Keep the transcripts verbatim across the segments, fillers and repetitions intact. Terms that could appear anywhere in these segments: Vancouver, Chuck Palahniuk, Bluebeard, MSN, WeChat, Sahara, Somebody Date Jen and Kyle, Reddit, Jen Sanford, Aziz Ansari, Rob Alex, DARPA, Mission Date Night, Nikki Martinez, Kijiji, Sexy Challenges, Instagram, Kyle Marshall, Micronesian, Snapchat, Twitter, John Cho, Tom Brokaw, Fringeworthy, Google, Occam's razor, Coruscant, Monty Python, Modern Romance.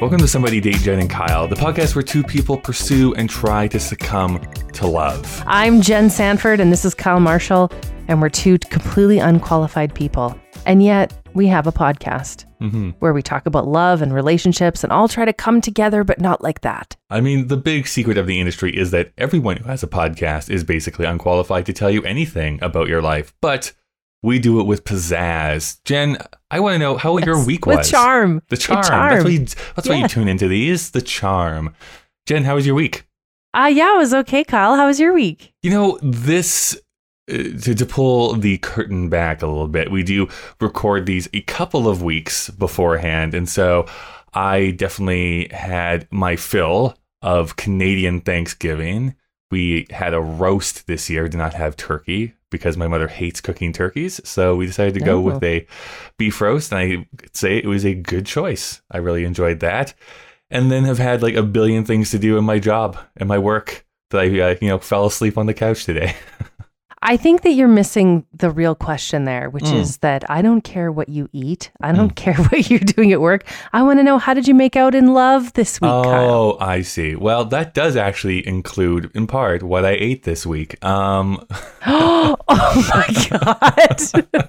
Welcome to Somebody Date Jen and Kyle, the podcast where two people pursue and try to succumb to love. I'm Jen Sanford and this is Kyle Marshall, and we're two completely unqualified people. And yet we have a podcast mm-hmm. where we talk about love and relationships and all try to come together, but not like that. I mean, the big secret of the industry is that everyone who has a podcast is basically unqualified to tell you anything about your life, but we do it with pizzazz. Jen, I want to know how yes. your week was. With charm. The charm. The charm. That's, why you, that's yeah. why you tune into these. The charm. Jen, how was your week? Uh, yeah, it was okay, Kyle. How was your week? You know, this, uh, to, to pull the curtain back a little bit, we do record these a couple of weeks beforehand. And so I definitely had my fill of Canadian Thanksgiving. We had a roast this year, did not have turkey because my mother hates cooking turkeys. So we decided to go oh. with a beef roast. And I could say it was a good choice. I really enjoyed that. And then have had like a billion things to do in my job and my work that I, uh, you know, fell asleep on the couch today. I think that you're missing the real question there, which mm. is that I don't care what you eat. I don't mm. care what you're doing at work. I want to know, how did you make out in love this week, oh, Kyle? Oh, I see. Well, that does actually include, in part, what I ate this week. Um... oh, my God.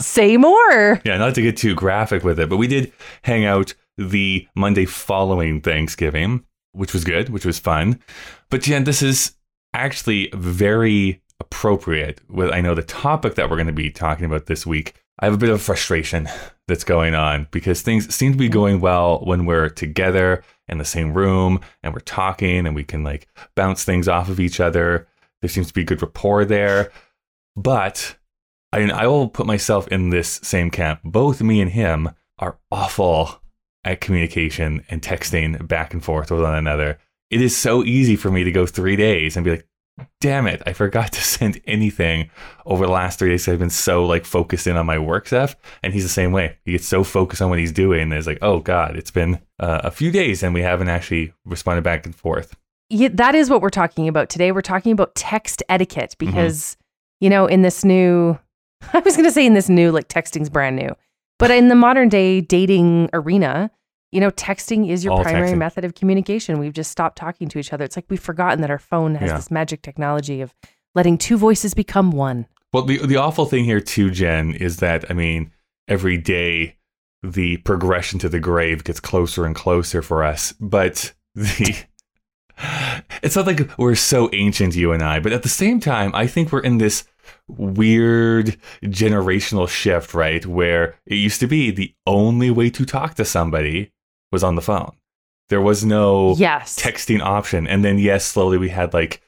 Say more. Yeah, not to get too graphic with it, but we did hang out the Monday following Thanksgiving, which was good, which was fun. But, Jen, this is actually very appropriate with, I know, the topic that we're going to be talking about this week. I have a bit of frustration that's going on because things seem to be going well when we're together in the same room and we're talking and we can like bounce things off of each other. There seems to be good rapport there. But I mean, I will put myself in this same camp. Both me and him are awful at communication and texting back and forth with one another. It is so easy for me to go three days and be like, damn it, I forgot to send anything over the last three days. I've been so like focused in on my work stuff. And he's the same way. He gets so focused on what he's doing. And it's like, oh, God, it's been uh, a few days and we haven't actually responded back and forth. Yeah, that is what we're talking about today. We're talking about text etiquette because, mm-hmm. you know, in this new, I was going to say in this new, like texting's brand new, but in the modern day dating arena, you know, texting is your All primary texting. method of communication. We've just stopped talking to each other. It's like we've forgotten that our phone has yeah. this magic technology of letting two voices become one. Well, the the awful thing here too, Jen, is that, I mean, every day the progression to the grave gets closer and closer for us. But the it's not like we're so ancient, you and I. But at the same time, I think we're in this weird generational shift, right? Where it used to be the only way to talk to somebody was on the phone. There was no yes. texting option. And then, yes, slowly we had like,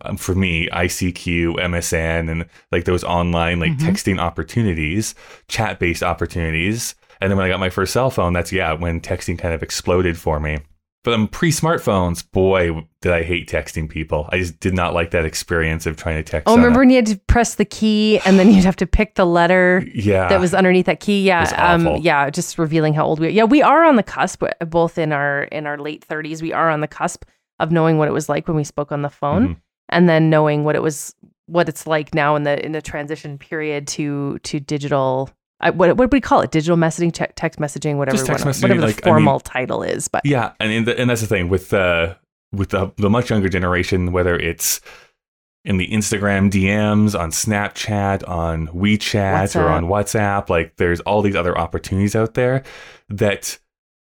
um, for me, I C Q, M S N, and like those online like mm-hmm. texting opportunities, chat-based opportunities. And then when I got my first cell phone, that's, yeah, when texting kind of exploded for me. But um, pre-smartphones, boy, did I hate texting people. I just did not like that experience of trying to text. Oh, remember when you had to press the key and then you'd have to pick the letter yeah. that was underneath that key? Yeah, um, yeah, just revealing how old we are. Yeah, we are on the cusp, both in our in our late thirties. We are on the cusp of knowing what it was like when we spoke on the phone, mm-hmm. and then knowing what it was, what it's like now in the in the transition period to to digital. I, what what do we call it? Digital messaging, te- text messaging, whatever, text messaging, whatever the like, formal I mean, title is. But yeah, and in the, and that's the thing with uh, with the, the much younger generation, whether it's in the Instagram D Ms, on Snapchat, on WeChat, WhatsApp, or on WhatsApp, like there's all these other opportunities out there that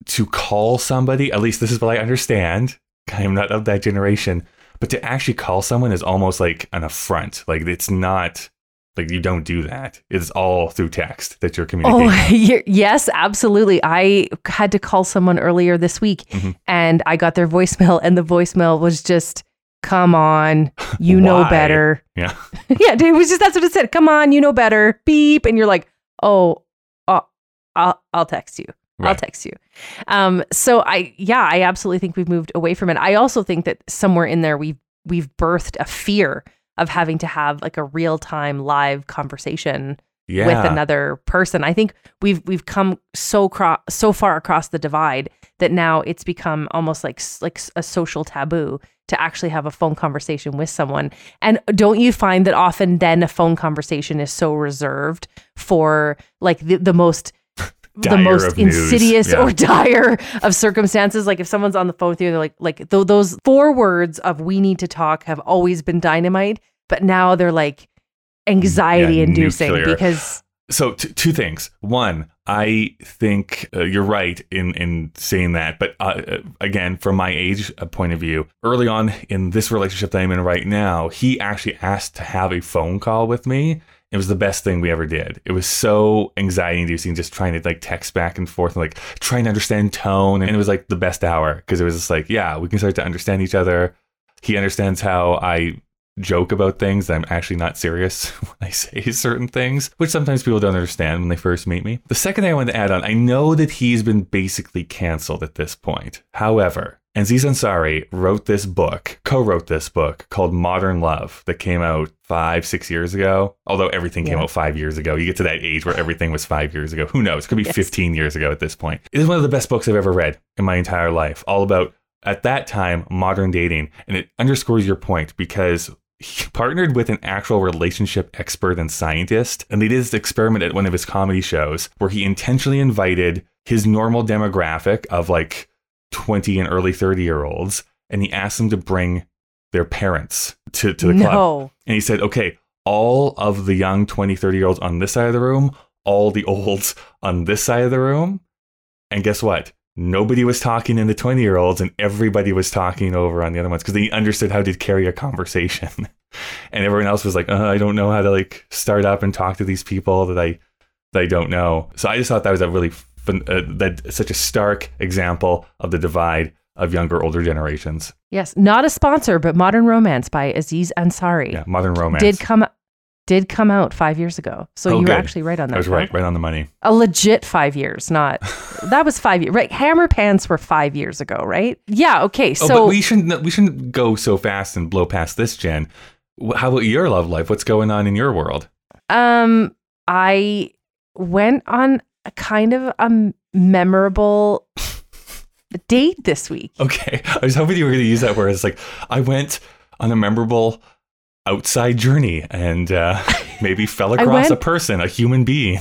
to call somebody. At least this is what I understand. I'm not of that generation, but to actually call someone is almost like an affront. Like it's not. Like you don't do that. It's all through text that you're communicating. Oh, you're, yes, absolutely. I had to call someone earlier this week mm-hmm. and I got their voicemail and the voicemail was just, come on, you know better. Yeah. yeah, it was just, that's what it said. Come on, you know better. Beep. And you're like, oh, uh, I'll, I'll text you. Right. I'll text you. Um, so I, yeah, I absolutely think we've moved away from it. I also think that somewhere in there we've, we've birthed a fear of having to have like a real time live conversation yeah. with another person. I think we've we've come so cro- so far across the divide that now it's become almost like like a social taboo to actually have a phone conversation with someone. And don't you find that often then a phone conversation is so reserved for like the, the most the most insidious yeah. or dire of circumstances. Like if someone's on the phone with you, they're like, like th- those four words of "we need to talk" have always been dynamite, but now they're like anxiety yeah, inducing nuclear. Because. So t- two things. One, I think uh, you're right in, in saying that. But uh, again, from my age point of view, early on in this relationship that I'm in right now, he actually asked to have a phone call with me. It was the best thing we ever did. It was so anxiety inducing, just trying to like text back and forth and like trying to understand tone. And it was like the best hour because it was just like, yeah, we can start to understand each other. He understands how I joke about things that I'm actually not serious when I say certain things, which sometimes people don't understand when they first meet me. The second thing I wanted to add on, I know that he's been basically canceled at this point. However, Aziz Ansari wrote this book, co-wrote this book called Modern Love that came out five, six years ago. Although everything yeah. came out five years ago. You get to that age where everything was five years ago. Who knows? It could be yes. fifteen years ago at this point. It is one of the best books I've ever read in my entire life. All about, at that time, modern dating. And it underscores your point because he partnered with an actual relationship expert and scientist, and they did this experiment at one of his comedy shows where he intentionally invited his normal demographic of like twenty and early thirty year olds, and he asked them to bring their parents to, to the no. club. And he said, okay, all of the young twenty, thirty year olds on this side of the room, all the olds on this side of the room. And guess what? Nobody was talking in the twenty-year-olds and everybody was talking over on the other ones because they understood how to carry a conversation. And everyone else was like, uh, I don't know how to like start up and talk to these people that I that I don't know. So I just thought that was a really fun, uh, that such a stark example of the divide of younger, older generations. Yes. Not a sponsor, but Modern Romance by Aziz Ansari. Yeah, Modern Romance. Did come Did come out five years ago. So oh, you good. were actually right on that. I was right, right, right on the money. A legit five years, not... That was five years. Right, Hammer Pants were five years ago, right? Yeah, okay, so... Oh, but we shouldn't, we shouldn't go so fast and blow past this, Jen. How about your love life? What's going on in your world? Um, I went on a kind of a memorable date this week. Okay, I was hoping you were going to use that word. It's like, I went on a memorable... outside journey and uh, maybe fell across went, a person, a human being.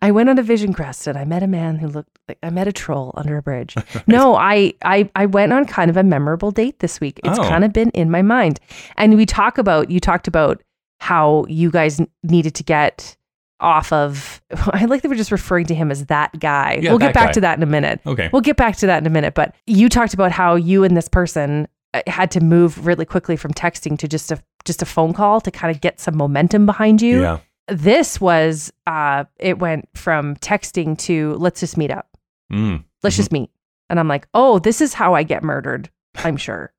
I went on a vision quest and I met a man who looked like I met a troll under a bridge. Right. No, I, I I went on kind of a memorable date this week. It's oh. kind of been in my mind. And we talk about, you talked about how you guys needed to get off of, I like that we're just referring to him as that guy. Yeah, we'll that get back guy. to that in a minute. Okay. We'll get back to that in a minute. But you talked about how you and this person had to move really quickly from texting to just a just a phone call to kind of get some momentum behind you. Yeah. This was, uh, it went from texting to let's just meet up. Mm. Let's mm-hmm. just meet. And I'm like, oh, this is how I get murdered. I'm sure.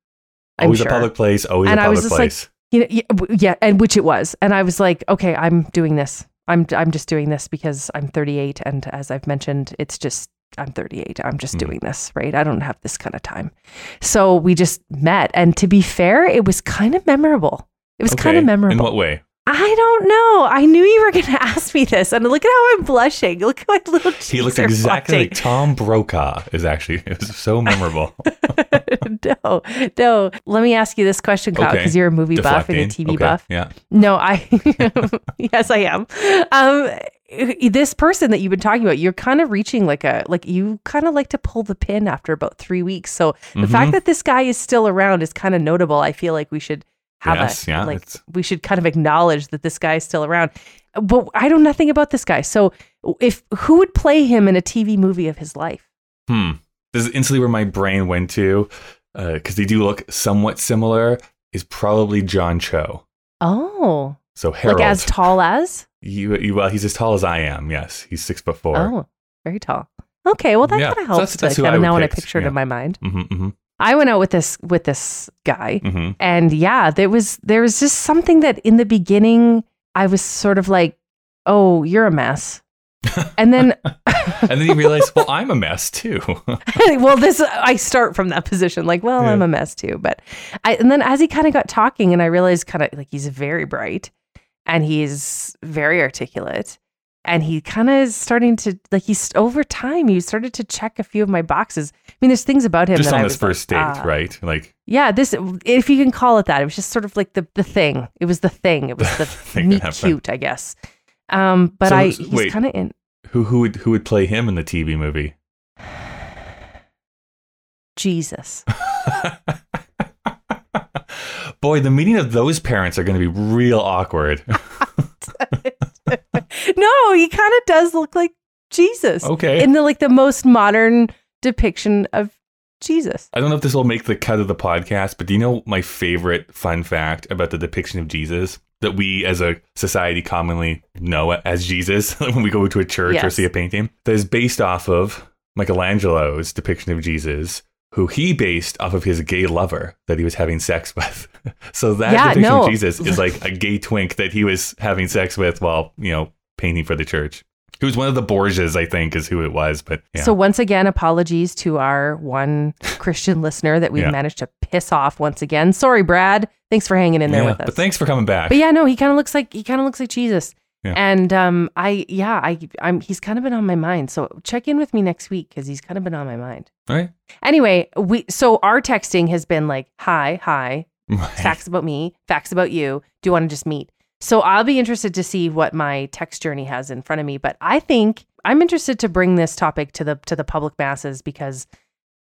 I'm always sure. a public place. Always and a public I was just place. Like, you know, yeah, and which it was. And I was like, okay, I'm doing this. I'm I'm just doing this because I'm thirty-eight. And as I've mentioned, it's just, I'm thirty-eight. I'm just doing this, right? I don't have this kind of time. So we just met. And to be fair, it was kind of memorable. It was okay. kind of memorable. In what way? I don't know. I knew you were going to ask me this. And look at how I'm blushing. Look how my little cheeks He looks exactly blushing. Like Tom Brokaw is actually, it was so memorable. no, no. Let me ask you this question, Kyle, because okay. you're a movie Deflecting. buff and a T V okay. buff. Yeah. No, I, yes, I am. Um, this person that you've been talking about, you're kind of reaching like a, like you kind of like to pull the pin after about three weeks. So the mm-hmm. fact that this guy is still around is kind of notable. I feel like we should have yes, a, yeah, like it's... we should kind of acknowledge that this guy is still around. But I know nothing about this guy. So if, who would play him in a T V movie of his life? Hmm. This is instantly where my brain went to, uh, because they do look somewhat similar, is probably John Cho. Oh. So Harold. Like as tall as? You, you, well, he's as tall as I am. Yes, he's six foot four. Oh, very tall. Okay, well that yeah. kind of helps. So that's, that's to, who I would now pick. When I picture it yeah. in my mind. Mm-hmm, mm-hmm. I went out with this with this guy, mm-hmm. and yeah, there was there was just something that in the beginning I was sort of like, "Oh, you're a mess," and then and then you realize, "Well, I'm a mess too." Well, this I start from that position, like, "Well, yeah. I'm a mess too," but I, and then as he kind of got talking, and I realized kind of like he's very bright. And he's very articulate. And he kind of is starting to, like, he's over time, he started to check a few of my boxes. I mean, there's things about him just that on I this was first like, date, ah. right? Like, yeah, this, if you can call it that, it was just sort of like the, the thing. It was the thing. It was the meet cute, I guess. Um, but so, I, he's kind of in. Who who would who would play him in the T V movie? Jesus. Boy, the meeting of those parents are going to be real awkward. No, he kind of does look like Jesus. Okay. In the like the most modern depiction of Jesus. I don't know if this will make the cut of the podcast, but do you know my favorite fun fact about the depiction of Jesus that we as a society commonly know as Jesus when we go to a church yes. or see a painting? That is based off of Michelangelo's depiction of Jesus, who he based off of his gay lover that he was having sex with. So that yeah, depiction no. of Jesus is like a gay twink that he was having sex with while, you know, painting for the church. Who's one of the Borgias, I think, is who it was. But yeah. So once again, apologies to our one Christian listener that we yeah. managed to piss off once again. Sorry, Brad. Thanks for hanging in there yeah, with us. But thanks for coming back. But yeah, no, he kind of looks like he kind of looks like Jesus. Yeah. And um, I, yeah, I, I'm. He's kind of been on my mind. So check in with me next week because he's kind of been on my mind. All right. Anyway, we. So our texting has been like, hi, hi, right. facts about me, facts about you. Do you want to just meet? So I'll be interested to see what my text journey has in front of me. But I think I'm interested to bring this topic to the to the public masses because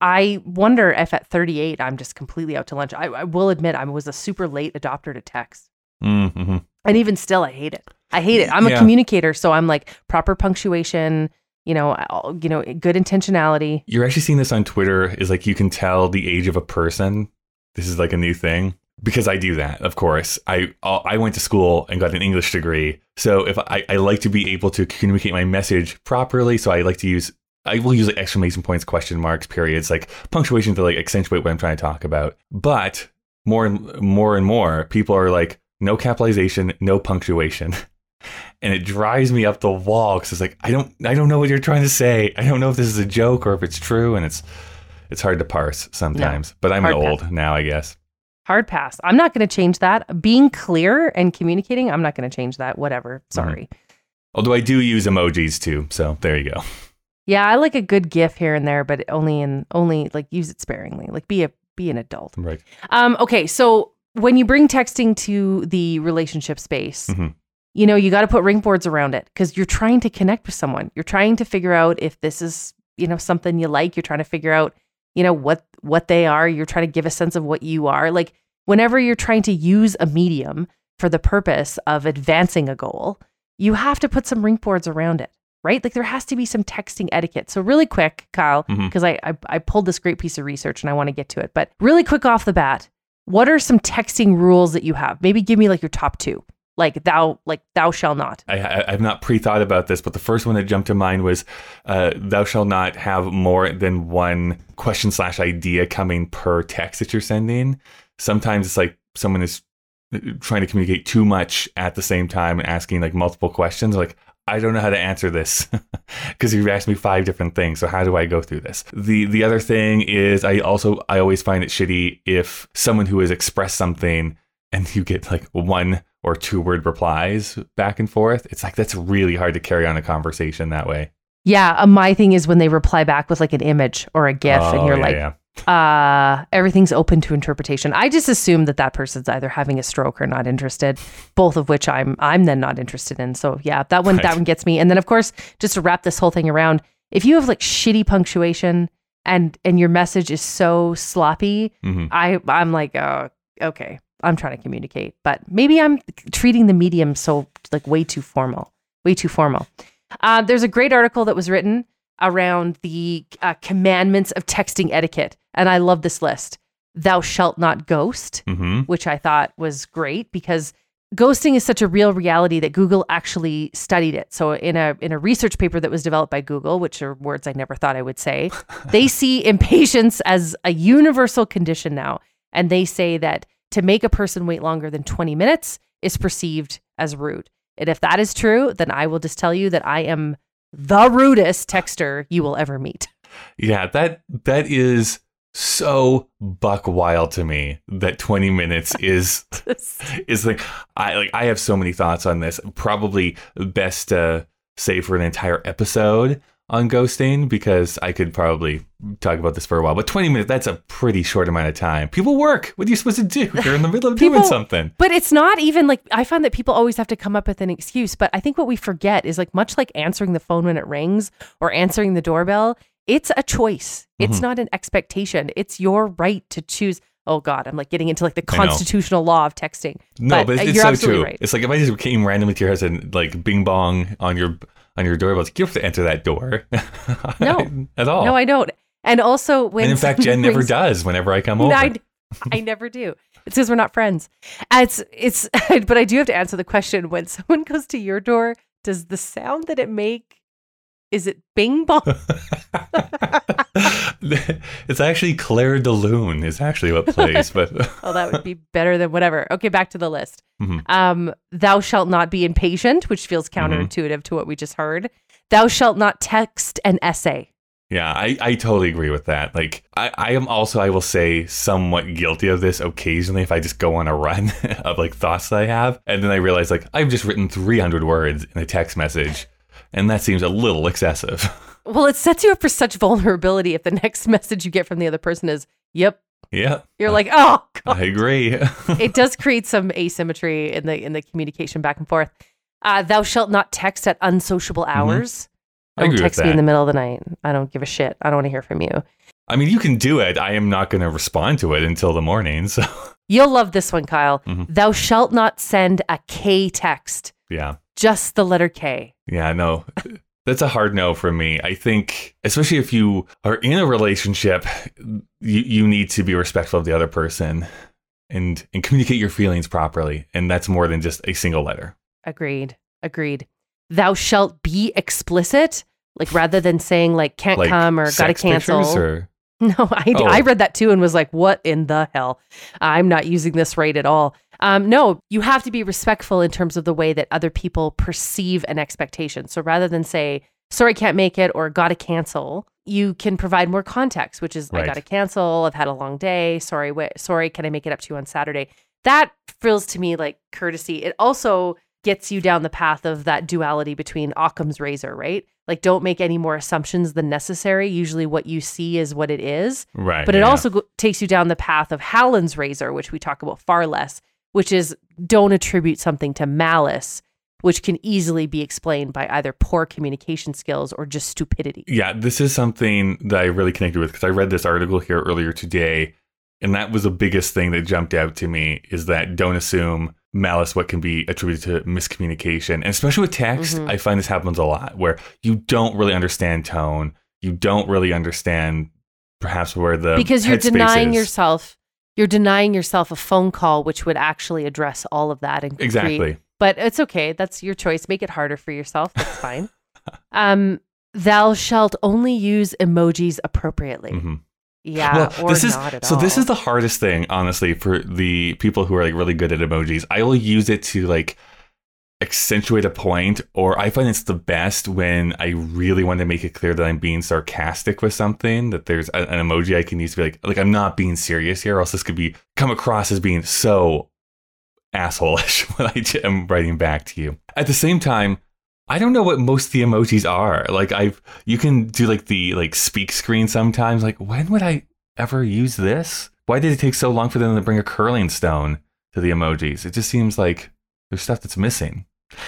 I wonder if at thirty-eight, I'm just completely out to lunch. I, I will admit I was a super late adopter to text. Mm-hmm. And even still, I hate it. I hate it. I'm yeah. a communicator. So I'm like proper punctuation, you know, you know, good intentionality. You're actually seeing this on Twitter is like you can tell the age of a person. This is like a new thing. Because I do that, of course. I I went to school and got an English degree. So if I, I like to be able to communicate my message properly, so I like to use, I will use like exclamation points, question marks, periods, like punctuation to like accentuate what I'm trying to talk about. But more and more and more people are like, no capitalization, no punctuation. And it drives me up the wall because it's like, I don't I don't know what you're trying to say. I don't know if this is a joke or if it's true. And it's it's hard to parse sometimes. No, but I'm old path. now, I guess. Hard pass. I'm not going to change that. Being clear and communicating, I'm not going to change that. Whatever. Sorry. Mm-hmm. Although I do use emojis too. So there you go. Yeah, I like a good GIF here and there, but only in only like use it sparingly. Like be a be an adult. Right. Um. Okay. So when you bring texting to the relationship space, mm-hmm. you know you got to put ring boards around it because you're trying to connect with someone. You're trying to figure out if this is you know something you like. You're trying to figure out. You know, what what they are. You're trying to give a sense of what you are. Like, whenever you're trying to use a medium for the purpose of advancing a goal, you have to put some ring boards around it, right? Like, there has to be some texting etiquette. So really quick, Kyle, because mm-hmm. I, I I pulled this great piece of research and I want to get to it. But really quick off the bat, what are some texting rules that you have? Maybe give me, like, your top two. Like, thou like thou shall not. I, I, I've not pre-thought about this, but the first one that jumped to mind was uh, thou shall not have more than one question slash idea coming per text that you're sending. Sometimes it's like someone is trying to communicate too much at the same time and asking like multiple questions. Like, I don't know how to answer this because you've asked me five different things. So how do I go through this? The the other thing is I also I always find it shitty if someone who has expressed something and you get like one or two word replies back and forth. It's like, that's really hard to carry on a conversation that way. Yeah. Um, my thing is when they reply back with like an image or a GIF oh, and you're yeah, like, yeah. uh, everything's open to interpretation. I just assume that that person's either having a stroke or not interested, both of which I'm, I'm then not interested in. So yeah, that one, right. that one gets me. And then of course, just to wrap this whole thing around, if you have like shitty punctuation and, and your message is so sloppy, mm-hmm. I I'm like, oh, okay. I'm trying to communicate, but maybe I'm treating the medium so like way too formal, way too formal. Uh, there's a great article that was written around the uh, commandments of texting etiquette. And I love this list. Thou shalt not ghost, mm-hmm. which I thought was great because ghosting is such a real reality that Google actually studied it. So in a in a research paper that was developed by Google, which are words I never thought I would say, they see impatience as a universal condition now. And they say that to make a person wait longer than twenty minutes is perceived as rude. And if that is true, then I will just tell you that I am the rudest texter you will ever meet. Yeah, that that is so buck wild to me that twenty minutes is is like I like I have so many thoughts on this. Probably best to save for an entire episode on ghosting because I could probably talk about this for a while, but twenty minutes, that's a pretty short amount of time. People work. What are you supposed to do? You're in the middle of people, doing something. But it's not even like, I find that people always have to come up with an excuse, but I think what we forget is like much like answering the phone when it rings or answering the doorbell, it's a choice. It's mm-hmm. not an expectation. It's your right to choose. Oh God, I'm like getting into like the constitutional law of texting. No, but, but it's, it's so true. Right. It's like if I just came randomly to your house and like bing bong on your on your doorbell, it's like, you have to enter that door. No, at all. No, I don't. And also when, and in fact, Jen never does. Whenever I come over, I, I never do. It's because we're not friends. It's it's. But I do have to answer the question: when someone goes to your door, does the sound that it make? Is it bing bong? It's actually Claire de Lune is actually what plays. But oh, that would be better than whatever. Okay, back to the list. Mm-hmm. Um, thou shalt not be impatient, which feels counterintuitive mm-hmm. to what we just heard. Thou shalt not text an essay. Yeah, I, I totally agree with that. Like, I, I am also, I will say, somewhat guilty of this occasionally if I just go on a run of like thoughts that I have. And then I realize like I've just written three hundred words in a text message. And that seems a little excessive. Well, it sets you up for such vulnerability if the next message you get from the other person is, yep. Yeah. You're like, oh, God. I agree. It does create some asymmetry in the in the communication back and forth. Uh, thou shalt not text at unsociable hours. Mm-hmm. I don't agree text with that. Me in the middle of the night. I don't give a shit. I don't want to hear from you. I mean, you can do it. I am not going to respond to it until the morning. So you'll love this one, Kyle. Mm-hmm. Thou shalt not send a K text. Yeah. Just the letter K. Yeah, no, that's a hard no for me. I think, especially if you are in a relationship, you, you need to be respectful of the other person and, and communicate your feelings properly. And that's more than just a single letter. Agreed. Agreed. Thou shalt be explicit. Like rather than saying like can't like come or gotta cancel. Or? No, I, oh. I read that too and was like, what in the hell? I'm not using this right at all. Um, no, you have to be respectful in terms of the way that other people perceive an expectation. So rather than say, sorry, can't make it or gotta cancel, you can provide more context, which is right. I gotta cancel. I've had a long day. Sorry, wait, sorry, can I make it up to you on Saturday? That feels to me like courtesy. It also gets you down the path of that duality between Occam's razor, right? Like don't make any more assumptions than necessary. Usually what you see is what it is. Right. But it yeah. also go- takes you down the path of Hallin's razor, which we talk about far less. Which is don't attribute something to malice, which can easily be explained by either poor communication skills or just stupidity. Yeah, this is something that I really connected with because I read this article here earlier today, and that was the biggest thing that jumped out to me is that don't assume malice what can be attributed to miscommunication. And especially with text, mm-hmm. I find this happens a lot where you don't really understand tone. You don't really understand perhaps where the because you're denying is. yourself. You're denying yourself a phone call, which would actually address all of that. And exactly. Create, but it's okay. That's your choice. Make it harder for yourself. That's fine. Um, thou shalt only use emojis appropriately. Mm-hmm. Yeah, well, or this is, not at so all. So this is the hardest thing, honestly, for the people who are like really good at emojis. I will use it to like accentuate a point, or I find it's the best when I really want to make it clear that I'm being sarcastic with something, that there's a, an emoji I can use to be like, like I'm not being serious here, or else this could be come across as being so asshole-ish when I am writing back to you. At the same time, I don't know what most of the emojis are. Like I've, you can do like the like speak screen sometimes. Like when would I ever use this? Why did it take so long for them to bring a curling stone to the emojis? It just seems like there's stuff that's missing.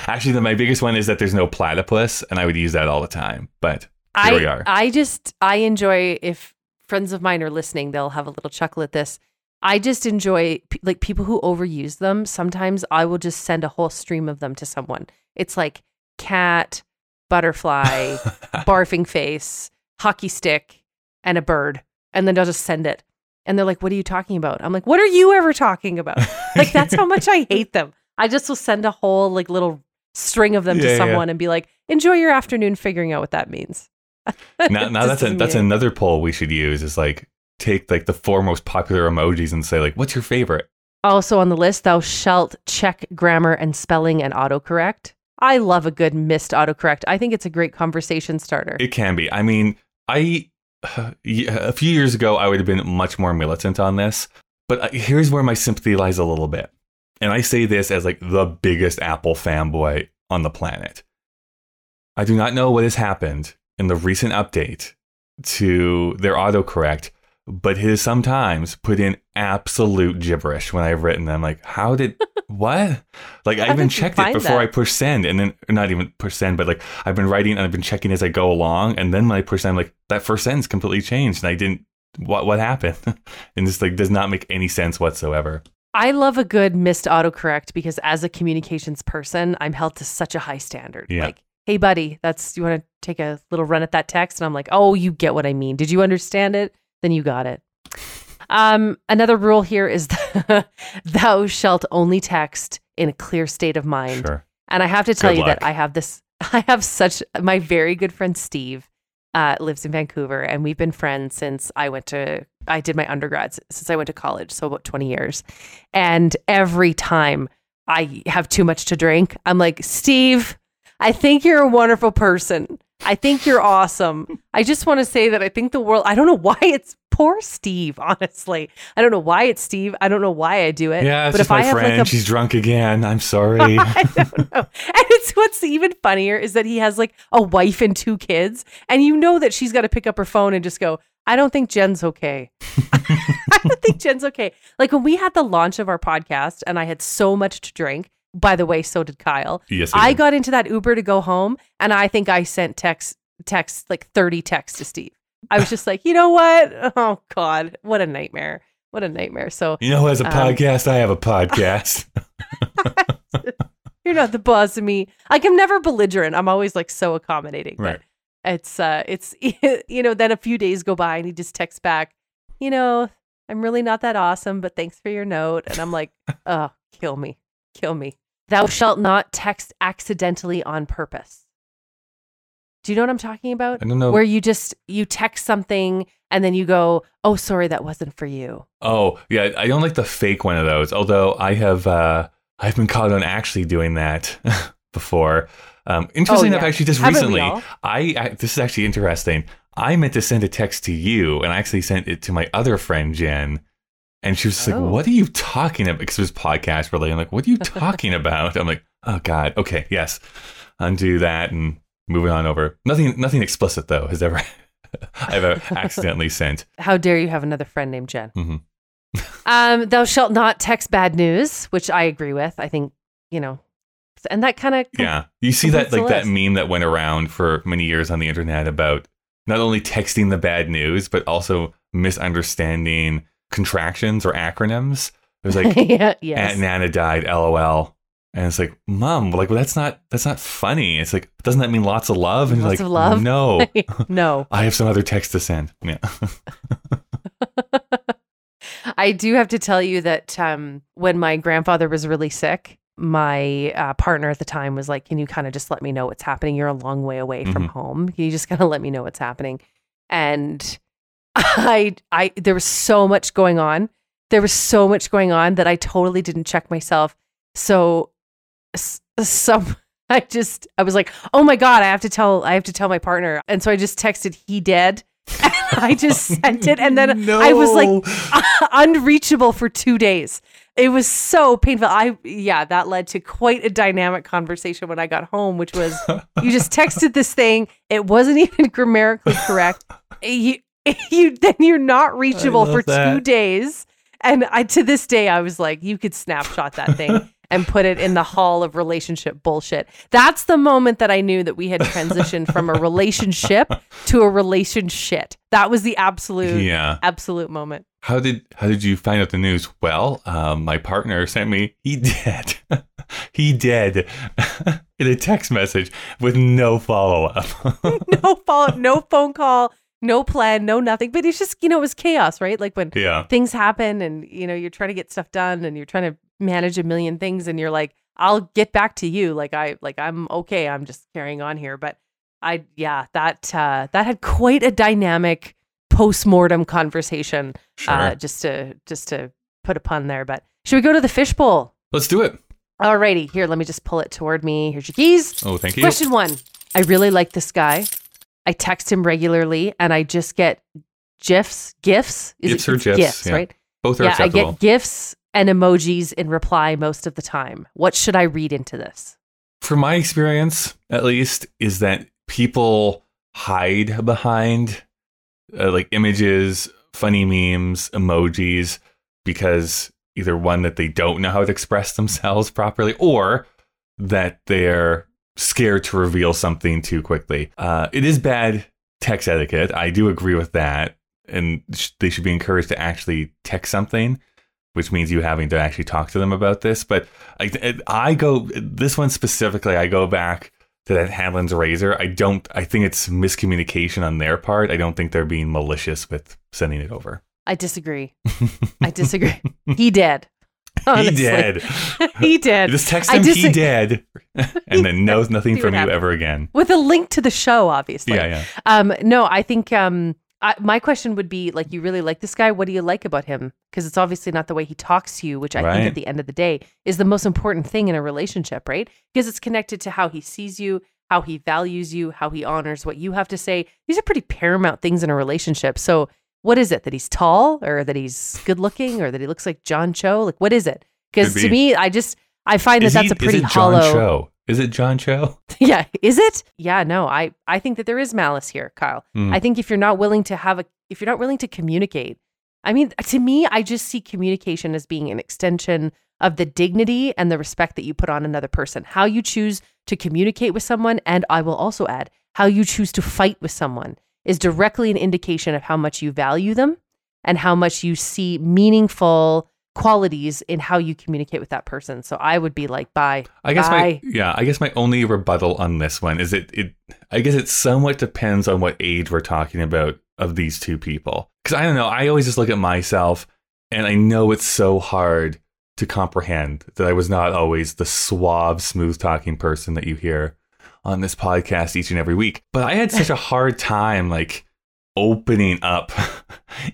Actually, the, my biggest one is that there's no platypus, and I would use that all the time. But here I, we are. I just, I enjoy, if friends of mine are listening, they'll have a little chuckle at this. I just enjoy, like, people who overuse them. Sometimes I will just send a whole stream of them to someone. It's like cat, butterfly, barfing face, hockey stick, and a bird. And then they'll just send it. And they're like, what are you talking about? I'm like, what are you ever talking about? Like, that's how much I hate them. I just will send a whole like little string of them yeah, to someone yeah. and be like, enjoy your afternoon figuring out what that means. Now, now that's a, that's it. Another poll we should use is like, take like the four most popular emojis and say like, what's your favorite? Also on the list, thou shalt check grammar and spelling and autocorrect. I love a good missed autocorrect. I think it's a great conversation starter. It can be. I mean, I uh, a few years ago, I would have been much more militant on this, but here's where my sympathy lies a little bit. And I say this as like the biggest Apple fanboy on the planet. I do not know what has happened in the recent update to their autocorrect, but has sometimes put in absolute gibberish when I've written them. Like, how did, what? Like, I even checked it before that? I push send, and then, not even push send, but like, I've been writing and I've been checking as I go along. And then when I push send, I'm like, that first sentence completely changed. And I didn't, what what happened? And this, like, does not make any sense whatsoever. I love a good missed autocorrect because as a communications person, I'm held to such a high standard. Yeah. Like, hey, buddy, that's, you want to take a little run at that text? And I'm like, oh, you get what I mean. Did you understand it? Then you got it. Um, another rule here is thou shalt only text in a clear state of mind. Sure. And I have to tell good you luck. that I have this, I have such, my very good friend, Steve, uh, lives in Vancouver, and we've been friends since I went to, I did my undergrads, since I went to college. So about twenty years. And every time I have too much to drink, I'm like, Steve, I think you're a wonderful person. I think you're awesome. I just want to say that I think the world, I don't know why it's poor Steve, honestly. I don't know why it's Steve. I don't know why I do it. Yeah, it's but just if my I friend. Have like a... She's drunk again. I'm sorry. I don't know. And it's what's even funnier is that he has like a wife and two kids. And you know that she's got to pick up her phone and just go, I don't think Jen's okay. I don't think Jen's okay. Like when we had the launch of our podcast and I had so much to drink, by the way, so did Kyle. Yes, I, I got into that Uber to go home, and I think I sent text, text like thirty texts to Steve. I was just like, you know what? Oh, God, what a nightmare. What a nightmare. So, you know who has a um, podcast? I have a podcast. You're not the boss of me. Like, I'm never belligerent. I'm always, like, so accommodating. Right. But it's, uh, it's, you know, then a few days go by, and he just texts back, you know, I'm really not that awesome, but thanks for your note. And I'm like, oh, kill me. Kill me. Thou shalt not text accidentally on purpose. Do you know what I'm talking about? I don't know. Where you just, you text something and then you go, oh, sorry, that wasn't for you. Oh, yeah. I don't like the fake one of those. Although I have, uh, I've been caught on actually doing that before. Um, interesting oh, yeah. enough, actually, just Haven't recently, I, I, this is actually interesting. I meant to send a text to you and I actually sent it to my other friend, Jen. And she was just oh. like, what are you talking about? Because it was podcast related. I'm like, what are you talking about? I'm like, oh, God. Okay, yes. Undo that and moving on over. Nothing nothing explicit, though, has ever I've ever accidentally sent. How dare you have another friend named Jen. Mm-hmm. um, thou shalt not text bad news, which I agree with. I think, you know, and that kind of. Yeah. You see that like that meme that went around for many years on the internet about not only texting the bad news, but also misunderstanding contractions or acronyms. It was like yeah, yes. Aunt Nana died lol, and it's like, mom, like, well, that's not that's not funny. It's like, doesn't that mean lots of love? And lots like, of love? No. No, I have some other text to send. Yeah. I do have to tell you that um when my grandfather was really sick, my uh, partner at the time was like, can you kind of just let me know what's happening? You're a long way away from mm-hmm. home. Can you just kind of let me know what's happening? And I, I, there was so much going on. There was so much going on that I totally didn't check myself. So, some, I just, I was like, oh my God, I have to tell, I have to tell my partner. And so I just texted, he dead. And I just sent it. And then no. I was like unreachable for two days. It was so painful. I, yeah, that led to quite a dynamic conversation when I got home, which was, you just texted this thing. It wasn't even grammatically correct. You, You then you're not reachable for that. two days. And I to this day, I was like, you could snapshot that thing and put it in the hall of relationship bullshit. That's the moment that I knew that we had transitioned from a relationship to a relationship. That was the absolute, yeah. absolute moment. How did how did you find out the news? Well, um, my partner sent me, he did. He did in a text message with no follow-up. No follow-up, no phone call. No plan, no nothing. But it's just, you know, it was chaos, right? Like when yeah. things happen and, you know, you're trying to get stuff done and you're trying to manage a million things and you're like, I'll get back to you. Like, I, like, I'm okay. I'm just carrying on here. But I, yeah, that, uh, that had quite a dynamic post-mortem conversation, sure. uh, just to, just to put a pun there. But should we go to the fishbowl? Let's do it. Alrighty. Here, let me just pull it toward me. Here's your keys. Oh, thank you. Question one. I really like this guy. I text him regularly, and I just get GIFs, GIFs, Is GIFs it, or GIFs, GIFs yeah. right? Both are yeah, acceptable. I get GIFs and emojis in reply most of the time. What should I read into this? From my experience, at least, is that people hide behind uh, like images, funny memes, emojis, because either one, that they don't know how to express themselves properly, or that they're scared to reveal something too quickly. Uh, it is bad text etiquette. I do agree with that. And sh- they should be encouraged to actually text something, which means you having to actually talk to them about this. But I, I go, this one specifically, I go back to that Hadlin's razor. I don't, I think it's miscommunication on their part. I don't think they're being malicious with sending it over. I disagree. I disagree. He did. Honestly. He did. He did. Just text him, dis- he did. And then knows nothing from you ever again. With a link to the show, obviously. Yeah, yeah. Um, no, I think um, I, my question would be, like, you really like this guy? What do you like about him? Because it's obviously not the way he talks to you, which I right. think at the end of the day is the most important thing in a relationship, right? Because it's connected to how he sees you, how he values you, how he honors what you have to say. These are pretty paramount things in a relationship. So what is it? That he's tall, or that he's good looking, or that he looks like John Cho? Like, what is it? Because to me, I just, I find that that's a pretty hollow. Is it John Cho? Is it John Cho? Yeah. Is it? Yeah, no, I, I think that there is malice here, Kyle. Mm. I think if you're not willing to have a, if you're not willing to communicate, I mean, to me, I just see communication as being an extension of the dignity and the respect that you put on another person, how you choose to communicate with someone. And I will also add, how you choose to fight with someone is directly an indication of how much you value them and how much you see meaningful qualities in how you communicate with that person. So I would be like, bye. I guess bye. my yeah, I guess my only rebuttal on this one is it it I guess it somewhat depends on what age we're talking about of these two people. Because I don't know, I always just look at myself, and I know it's so hard to comprehend that I was not always the suave, smooth talking person that you hear on this podcast each and every week. But I had such a hard time, like, opening up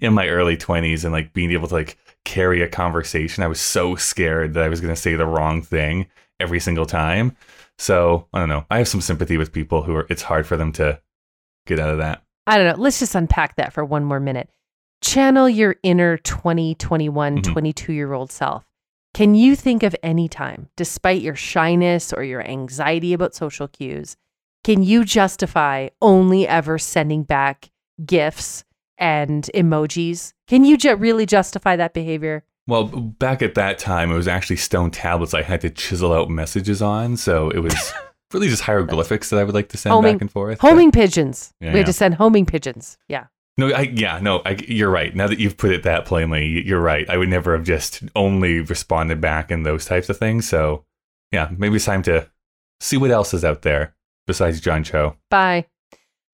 in my early twenties and, like, being able to, like, carry a conversation. I was so scared that I was going to say the wrong thing every single time. So I don't know. I have some sympathy with people who are, it's hard for them to get out of that. I don't know. Let's just unpack that for one more minute. Channel your inner twenty, twenty-one, mm-hmm. twenty-two-year-old self. Can you think of any time, despite your shyness or your anxiety about social cues, can you justify only ever sending back GIFs and emojis? Can you ju- really justify that behavior? Well, back at that time, it was actually stone tablets I had to chisel out messages on. So it was really just hieroglyphics that I would like to send homing, back and forth. Homing but, pigeons. Yeah, we yeah. had to send homing pigeons. Yeah. No, I, yeah, no, I, you're right. Now that you've put it that plainly, you're right. I would never have just only responded back in those types of things. So, yeah, maybe it's time to see what else is out there besides John Cho. Bye.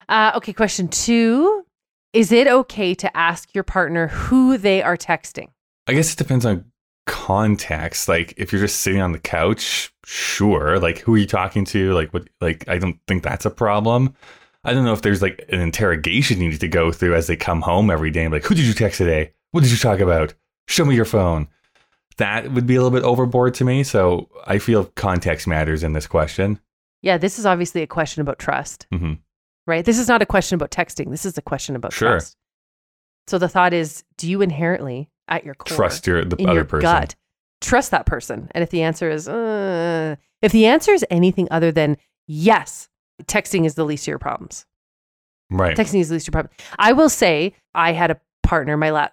Uh, okay, question two. Is it okay to ask your partner who they are texting? I guess it depends on context. Like, if you're just sitting on the couch, sure. Like, who are you talking to? Like, what? Like, I don't think that's a problem. I don't know if there's like an interrogation you need to go through as they come home every day and be like, who did you text today? What did you talk about? Show me your phone. That would be a little bit overboard to me. So I feel context matters in this question. Yeah, this is obviously a question about trust, mm-hmm. right? This is not a question about texting. This is a question about sure. trust. So the thought is, do you inherently at your core trust your, the other your person? Gut, trust that person. And if the answer is, uh, if the answer is anything other than yes, texting is the least of your problems. Right. Texting is the least of your problems. I will say I had a partner, my last,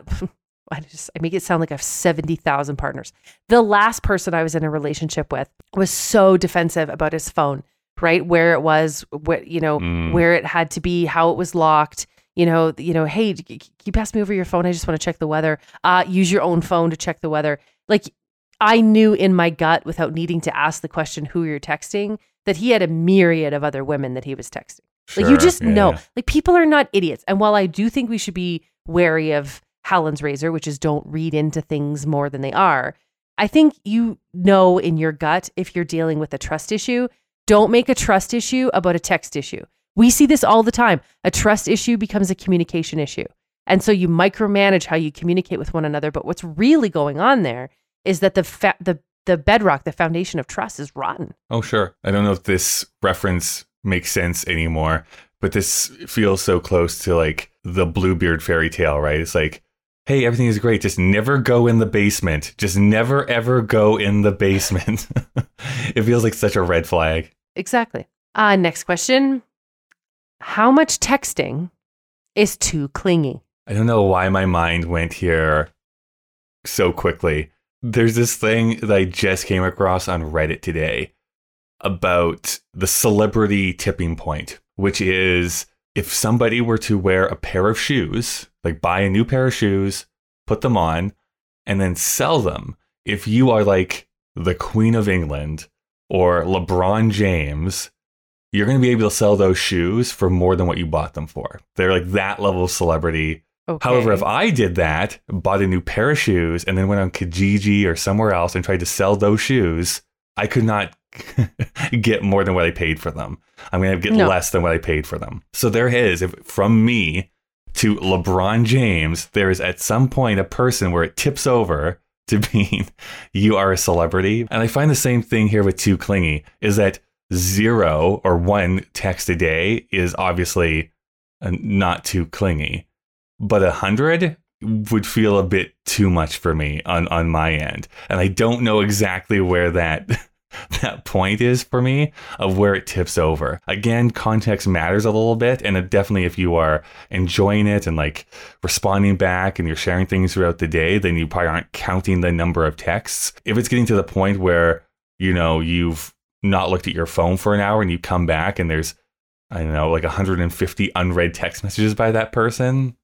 I just, I make it sound like I have seventy thousand partners. The last person I was in a relationship with was so defensive about his phone, right? Where it was, what, you know, mm. where it had to be, how it was locked, you know, you know, hey, can you pass me over your phone? I just want to check the weather. Uh, use your own phone to check the weather. Like, I knew in my gut, without needing to ask the question, who you're texting, that he had a myriad of other women that he was texting. Sure, like, you just yeah, know. Yeah. Like, people are not idiots. And while I do think we should be wary of Hallin's razor, which is don't read into things more than they are, I think you know in your gut if you're dealing with a trust issue. Don't make a trust issue about a text issue. We see this all the time. A trust issue becomes a communication issue. And so you micromanage how you communicate with one another. But what's really going on there is that the fa- the The bedrock, the foundation of trust is rotten. Oh, sure. I don't know if this reference makes sense anymore, but this feels so close to like the Bluebeard fairy tale, right? It's like, hey, everything is great. Just never go in the basement. Just never, ever go in the basement. It feels like such a red flag. Exactly. Uh, next question. How much texting is too clingy? I don't know why my mind went here so quickly. There's this thing that I just came across on Reddit today about the celebrity tipping point, which is if somebody were to wear a pair of shoes, like buy a new pair of shoes, put them on, and then sell them. If you are like the Queen of England or LeBron James, you're going to be able to sell those shoes for more than what you bought them for. They're like that level of celebrity. Okay. However, if I did that, bought a new pair of shoes, and then went on Kijiji or somewhere else and tried to sell those shoes, I could not get more than what I paid for them. I'm going to get no. less than what I paid for them. So there is, if, from me to LeBron James, there is at some point a person where it tips over to being you are a celebrity. And I find the same thing here with too clingy, is that zero or one text a day is obviously not too clingy. But a hundred would feel a bit too much for me on, on my end. And I don't know exactly where that that point is for me of where it tips over. Again, context matters a little bit. And it definitely, if you are enjoying it and like responding back and you're sharing things throughout the day, then you probably aren't counting the number of texts. If it's getting to the point where, you know, you've not looked at your phone for an hour and you come back and there's, I don't know, like one hundred fifty unread text messages by that person.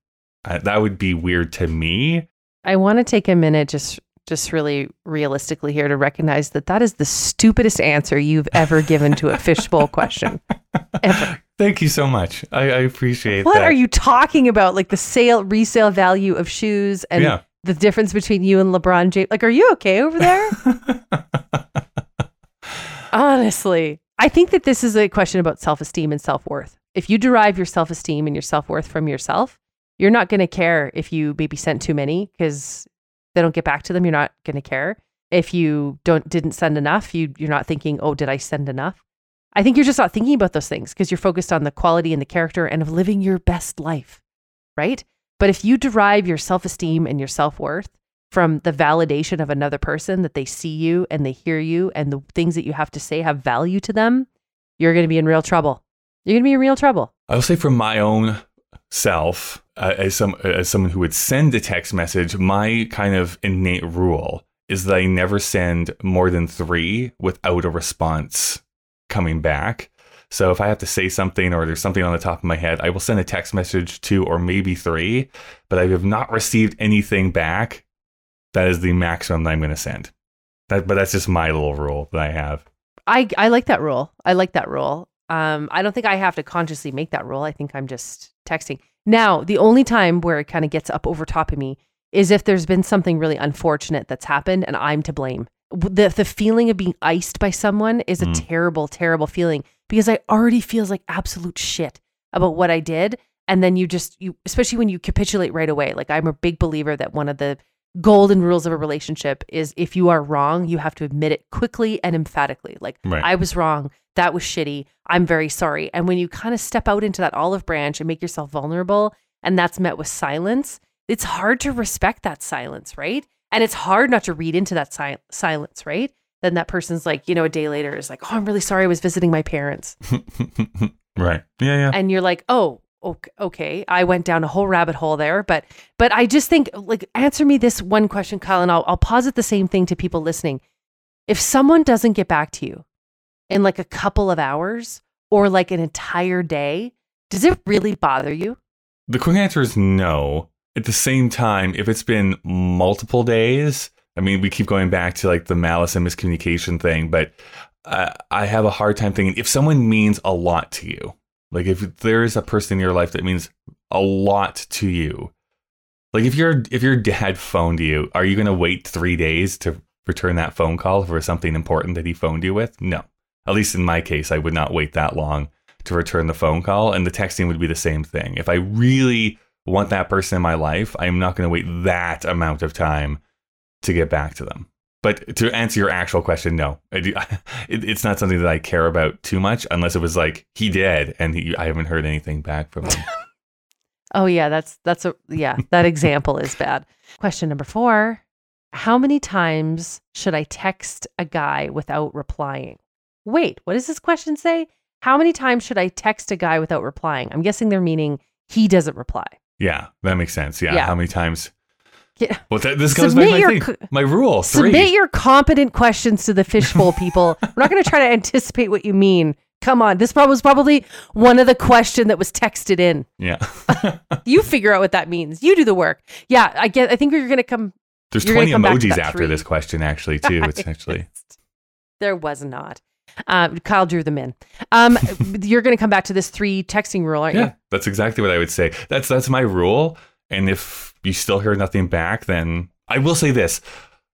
Uh, that would be weird to me. I want to take a minute just just really realistically here to recognize that that is the stupidest answer you've ever given to a fishbowl question. Ever. Thank you so much. I, I appreciate what that. What are you talking about? Like the sale, resale value of shoes and yeah. the difference between you and LeBron James. Like, are you okay over there? Honestly, I think that this is a question about self-esteem and self-worth. If you derive your self-esteem and your self-worth from yourself, you're not going to care if you maybe sent too many because they don't get back to them. You're not going to care if you don't didn't send enough. You you're not thinking, oh, did I send enough? I think you're just not thinking about those things because you're focused on the quality and the character and of living your best life, right? But if you derive your self-esteem and your self-worth from the validation of another person, that they see you and they hear you and the things that you have to say have value to them, you're going to be in real trouble. You're going to be in real trouble. I'll say from my own self, uh, as some as someone who would send a text message, my kind of innate rule is that I never send more than three without a response coming back. So if I have to say something or there's something on the top of my head, I will send a text message two or maybe three, but I have not received anything back. That is the maximum that I'm going to send. That, but that's just my little rule that I have. I, I like that rule. I like that rule. Um, I don't think I have to consciously make that rule. I think I'm just texting. Now, the only time where it kind of gets up over top of me is if there's been something really unfortunate that's happened and I'm to blame. The, the feeling of being iced by someone is a mm. terrible, terrible feeling because I already feels like absolute shit about what I did. And then you just, you especially when you capitulate right away. Like I'm a big believer that one of the golden rules of a relationship is if you are wrong, you have to admit it quickly and emphatically. Like right. I was wrong. That was shitty. I'm very sorry. And when you kind of step out into that olive branch and make yourself vulnerable, and that's met with silence, it's hard to respect that silence, right? And it's hard not to read into that si- silence, right? Then that person's like, you know, a day later is like, oh, I'm really sorry I was visiting my parents. Right. Yeah, yeah. And you're like, oh, okay, okay. I went down a whole rabbit hole there. But but I just think, like, answer me this one question, Kyle, and I'll, I'll posit the same thing to people listening. If someone doesn't get back to you in like a couple of hours or like an entire day, does it really bother you? The quick answer is no. At the same time, if it's been multiple days, I mean, we keep going back to like the malice and miscommunication thing, but uh, I have a hard time thinking if someone means a lot to you, like if there is a person in your life that means a lot to you, like if your if your dad phoned you, are you going to wait three days to return that phone call for something important that he phoned you with? No. At least in my case, I would not wait that long to return the phone call. And the texting would be the same thing. If I really want that person in my life, I'm not going to wait that amount of time to get back to them. But to answer your actual question, no, I do, it, it's not something that I care about too much unless it was like he did and he, I haven't heard anything back from him. Oh, yeah, that's that's a yeah, that example is bad. Question number four. How many times should I text a guy without replying? Wait, what does this question say? How many times should I text a guy without replying? I'm guessing they're meaning he doesn't reply. Yeah, that makes sense. Yeah, yeah. How many times? Yeah. Well, th- this goes back to my, thing, my rule. Three. Submit your competent questions to the fishbowl, people. We're not going to try to anticipate what you mean. Come on. This was probably one of the question that was texted in. Yeah. You figure out what that means. You do the work. Yeah, I get. I think we're going to come. There's twenty come emojis after three. This question, actually, too. It's actually. There was not. Um, Kyle drew them in. Um, you're going to come back to this three texting rule, aren't yeah, you? Yeah, that's exactly what I would say. That's that's my rule. And if you still hear nothing back, then I will say this.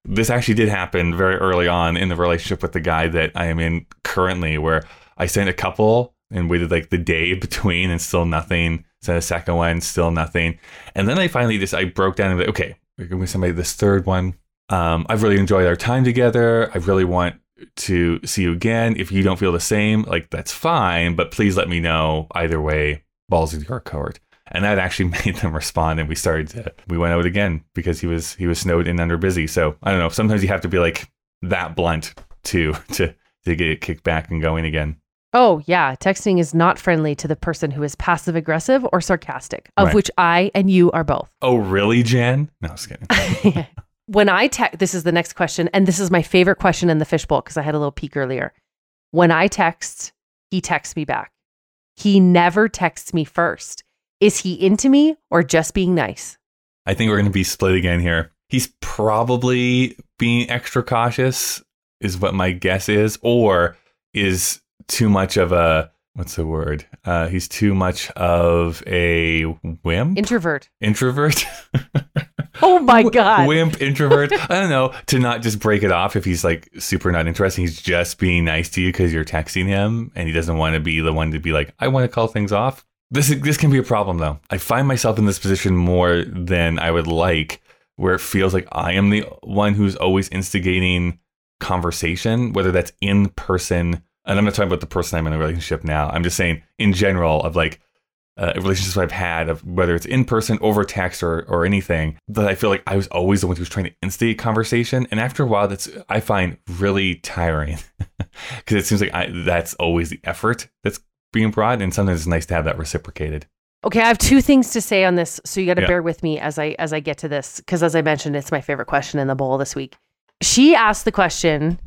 This actually did happen very early on in the relationship with the guy that I am in currently, where I sent a couple and waited like the day between and still nothing. Sent a second one, still nothing. And then I finally just, I broke down and like, okay, we're going to send this third one. Um, I've really enjoyed our time together. I really want to see you again. If you don't feel the same, like that's fine, but please let me know either way. Balls in your court. And that actually made them respond, and we started to we went out again because he was he was snowed in under busy. So I don't know, sometimes you have to be like that blunt to to to get it kicked back and going again. Oh yeah, texting is not friendly to the person who is passive aggressive or sarcastic, of right. which I and you are both. Oh really, Jen? No, I was kidding. When I text, this is the next question, and this is my favorite question in the fishbowl because I had a little peek earlier. When I text, he texts me back. He never texts me first. Is he into me or just being nice? I think we're going to be split again here. He's probably being extra cautious, is what my guess is, or is too much of a, what's the word? Uh, he's too much of a wimp? Introvert. Introvert? Oh my God. Wimp, introvert. I don't know, to not just break it off if he's like super not interesting. He's just being nice to you because you're texting him and he doesn't want to be the one to be like, I want to call things off. This is, this can be a problem though. I find myself in this position more than I would like, where it feels like I am the one who's always instigating conversation, whether that's in person. And I'm not talking about the person I'm in a relationship now. I'm just saying in general of like, Uh, relationships I've had, of whether it's in person, over text, or or anything, that I feel like I was always the one who was trying to instigate conversation, and after a while, that's I find really tiring because it seems like I, that's always the effort that's being brought, and sometimes it's nice to have that reciprocated. Okay, I have two things to say on this, so you got to yeah. bear with me as I as I get to this, because as I mentioned, it's my favorite question in the bowl this week. She asked the question,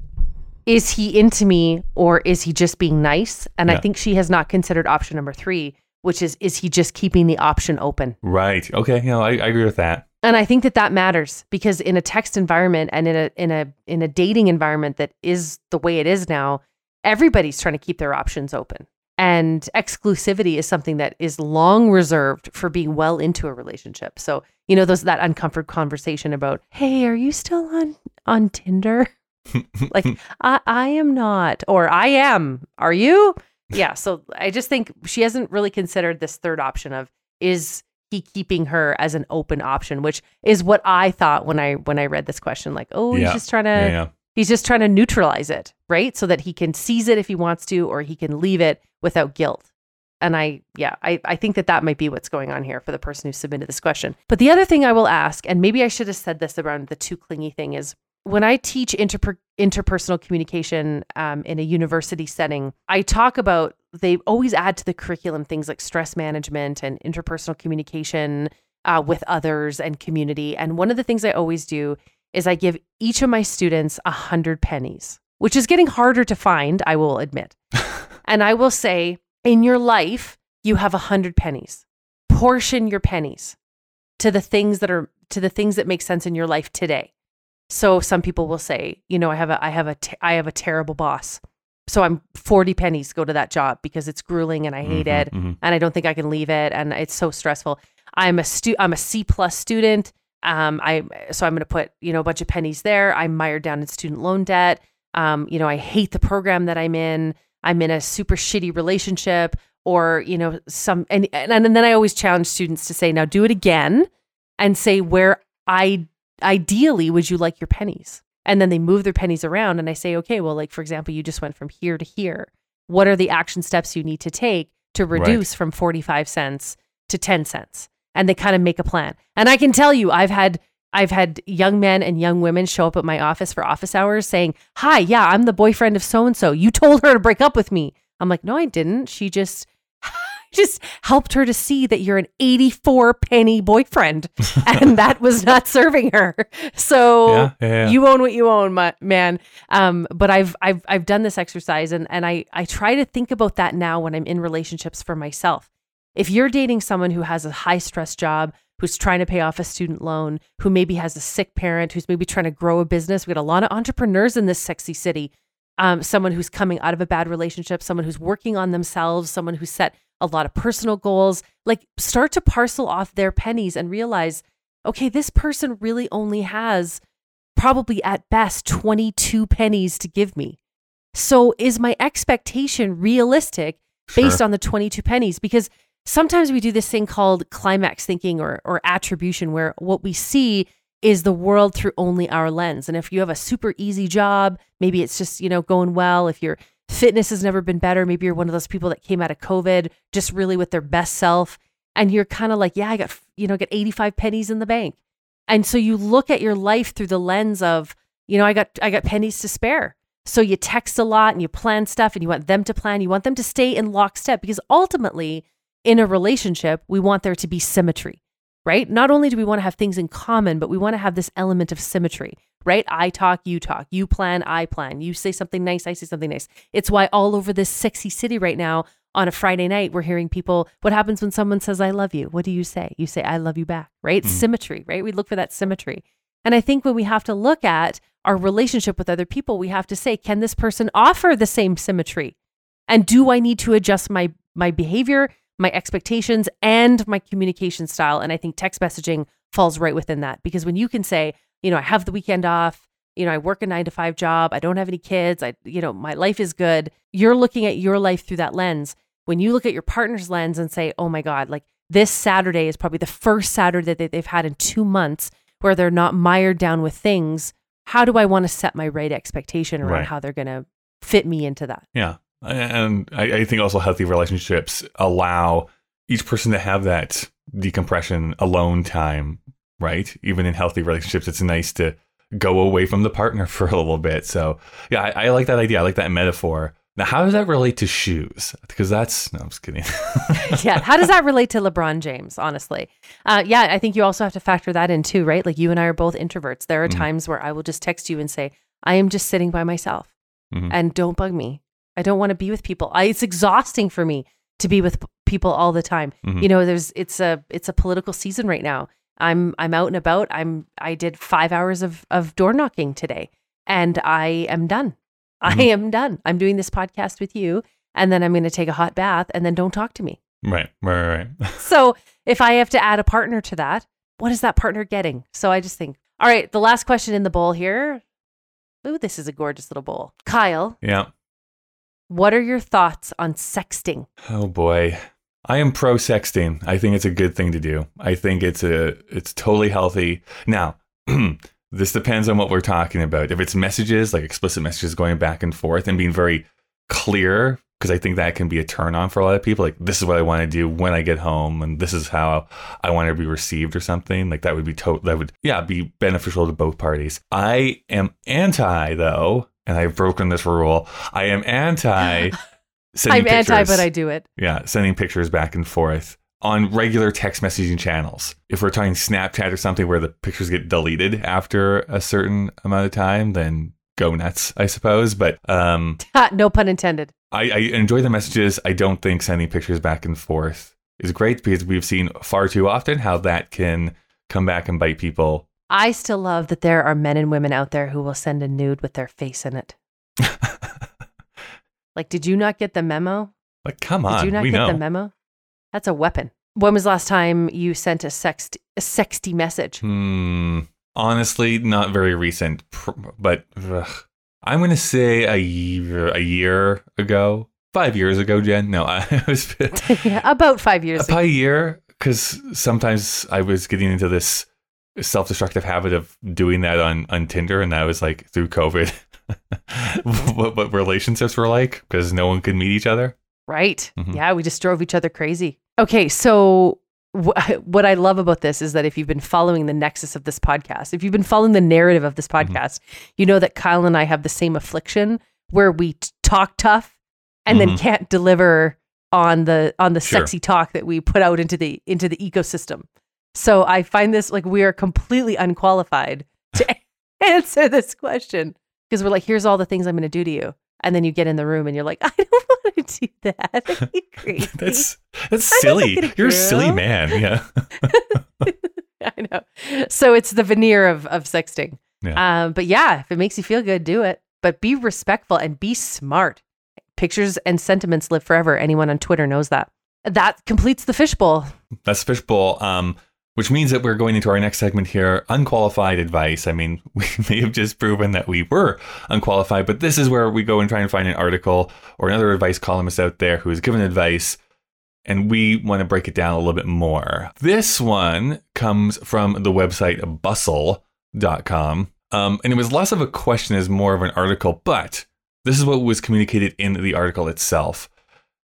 "Is he into me, or is he just being nice?" And yeah. I think she has not considered option number three. Which is, is he just keeping the option open? Right. Okay. No, I, I agree with that. And I think that that matters because in a text environment and in a in a in a dating environment that is the way it is now, everybody's trying to keep their options open. And exclusivity is something that is long reserved for being well into a relationship. So, you know, those that uncomfort conversation about, hey, are you still on on Tinder? Like, I, I am not, or I am. Are you? Yeah, so I just think she hasn't really considered this third option of, is he keeping her as an open option, which is what I thought when I when I read this question. Like, oh, yeah. he's just trying to yeah, yeah. he's just trying to neutralize it, right? So that he can seize it if he wants to, or he can leave it without guilt. And I, yeah, I, I think that that might be what's going on here for the person who submitted this question. But the other thing I will ask, and maybe I should have said this around the too clingy thing, is when I teach interper- interpersonal communication um, in a university setting, I talk about, they always add to the curriculum things like stress management and interpersonal communication uh, with others and community. And one of the things I always do is I give each of my students a hundred pennies, which is getting harder to find, I will admit. And I will say, in your life, you have a hundred pennies. Portion your pennies to the things that are to the things that make sense in your life today. So some people will say, you know, I have a, I have a, t- I have a terrible boss. So I'm forty pennies go to that job because it's grueling and I hate mm-hmm, it mm-hmm. and I don't think I can leave it and it's so stressful. I'm a stu- I'm a C plus student. Um, I so I'm going to put you know a bunch of pennies there. I'm mired down in student loan debt. Um, you know, I hate the program that I'm in. I'm in a super shitty relationship, or you know, some and and, and then I always challenge students to say, now do it again, and say where I. Ideally, would you like your pennies? And then they move their pennies around and I say, okay, well, like, for example, you just went from here to here. What are the action steps you need to take to reduce right. from forty-five cents to ten cents? And they kind of make a plan. And I can tell you, I've had I've had young men and young women show up at my office for office hours saying, hi, yeah, I'm the boyfriend of so-and-so. You told her to break up with me. I'm like, no, I didn't. She just, just helped her to see that you're an eighty-four penny boyfriend. And that was not serving her. So yeah, yeah, yeah. You own what you own, my, man. Um, but I've, I've, I've done this exercise, and, and I, I try to think about that now when I'm in relationships for myself. If you're dating someone who has a high stress job, who's trying to pay off a student loan, who maybe has a sick parent, who's maybe trying to grow a business. We got a lot of entrepreneurs in this sexy city. Um, someone who's coming out of a bad relationship, someone who's working on themselves, someone who set a lot of personal goals, like start to parcel off their pennies and realize, okay, this person really only has probably at best twenty-two pennies to give me. So is my expectation realistic based sure. on the twenty-two pennies? Because sometimes we do this thing called climax thinking or, or attribution, where what we see is the world through only our lens. And if you have a super easy job, maybe it's just, you know, going well. If your fitness has never been better, maybe you're one of those people that came out of COVID just really with their best self. And you're kind of like, yeah, I got, you know, I got eighty-five pennies in the bank. And so you look at your life through the lens of, you know, I got, I got pennies to spare. So you text a lot and you plan stuff and you want them to plan. You want them to stay in lockstep, because ultimately in a relationship, we want there to be symmetry. Right? Not only do we want to have things in common, but we want to have this element of symmetry, right? I talk, you talk, you plan, I plan, you say something nice, I say something nice. It's why all over this sexy city right now on a Friday night, we're hearing people, what happens when someone says, I love you? What do you say? You say, I love you back, right? Mm-hmm. Symmetry, right? We look for that symmetry. And I think when we have to look at our relationship with other people, we have to say, can this person offer the same symmetry? And do I need to adjust my, my behavior, my expectations, and my communication style? And I think text messaging falls right within that, because when you can say, you know, I have the weekend off, you know, I work a nine to five job, I don't have any kids, I, you know, my life is good. You're looking at your life through that lens. When you look at your partner's lens and say, oh my God, like this Saturday is probably the first Saturday that they've had in two months where they're not mired down with things. How do I want to set my right expectation around right. how they're going to fit me into that? Yeah. And I, I think also healthy relationships allow each person to have that decompression, alone time, right? Even in healthy relationships, it's nice to go away from the partner for a little bit. So yeah, I, I like that idea. I like that metaphor. Now, how does that relate to shoes? Because that's, no, I'm just kidding. Yeah. How does that relate to LeBron James, honestly? Uh, yeah, I think you also have to factor that in too, right? Like you and I are both introverts. There are mm-hmm. times where I will just text you and say, I am just sitting by myself mm-hmm. and don't bug me. I don't want to be with people. I, it's exhausting for me to be with p- people all the time. Mm-hmm. You know, there's it's a it's a political season right now. I'm I'm out and about. I'm I did five hours of of door knocking today, and I am done. Mm-hmm. I am done. I'm doing this podcast with you, and then I'm going to take a hot bath, and then don't talk to me. Right, right, right. right. So if I have to add a partner to that, what is that partner getting? So I just think, all right, the last question in the bowl here. Ooh, this is a gorgeous little bowl, Kyle. Yeah. What are your thoughts on sexting? Oh boy. I am pro sexting. I think it's a good thing to do. I think it's a it's totally healthy. Now, this depends on what we're talking about. If it's messages, like explicit messages going back and forth and being very clear, because I think that can be a turn on for a lot of people. Like, this is what I want to do when I get home, and this is how I want to be received or something. Like that would be to- that would yeah, be beneficial to both parties. I am anti though. And I've broken this rule. I am anti sending I'm pictures, anti, but I do it. Yeah, sending pictures back and forth on regular text messaging channels. If we're talking Snapchat or something where the pictures get deleted after a certain amount of time, then go nuts, I suppose. But um, no pun intended. I, I enjoy the messages. I don't think sending pictures back and forth is great, because we've seen far too often how that can come back and bite people. I still love that there are men and women out there who will send a nude with their face in it. Like, did you not get the memo? Like, come on. Did you not we get know. the memo? That's a weapon. When was the last time you sent a sext a sexty message? Hmm. Honestly, not very recent, but ugh, I'm going to say a year, a year ago, five years ago, Jen. No, I was yeah, about five years about ago. A year, because sometimes I was getting into this self-destructive habit of doing that on, on Tinder, and that was like through COVID. what, what relationships were like, because no one could meet each other. Right. Mm-hmm. Yeah, we just drove each other crazy. Okay, so wh- what I love about this is that if you've been following the nexus of this podcast, if you've been following the narrative of this podcast, mm-hmm. you know that Kyle and I have the same affliction where we t- talk tough, and mm-hmm. then can't deliver on the on the sure. sexy talk that we put out into the into the ecosystem. So I find this, like, we are completely unqualified to answer this question, because we're like, here's all the things I'm going to do to you. And then you get in the room and you're like, I don't want to do that. That'd be crazy. that's that's silly. You're a silly man. Yeah. I know. So it's the veneer of, of sexting. Yeah. Um, but yeah, if it makes you feel good, do it. But be respectful and be smart. Pictures and sentiments live forever. Anyone on Twitter knows that. That completes the fishbowl. That's fishbowl. Um, Which means that we're going into our next segment here, unqualified advice. I mean, we may have just proven that we were unqualified, but this is where we go and try and find an article or another advice columnist out there who has given advice, and we want to break it down a little bit more. This one comes from the website bustle dot com, um, and it was less of a question as more of an article, but this is what was communicated in the article itself.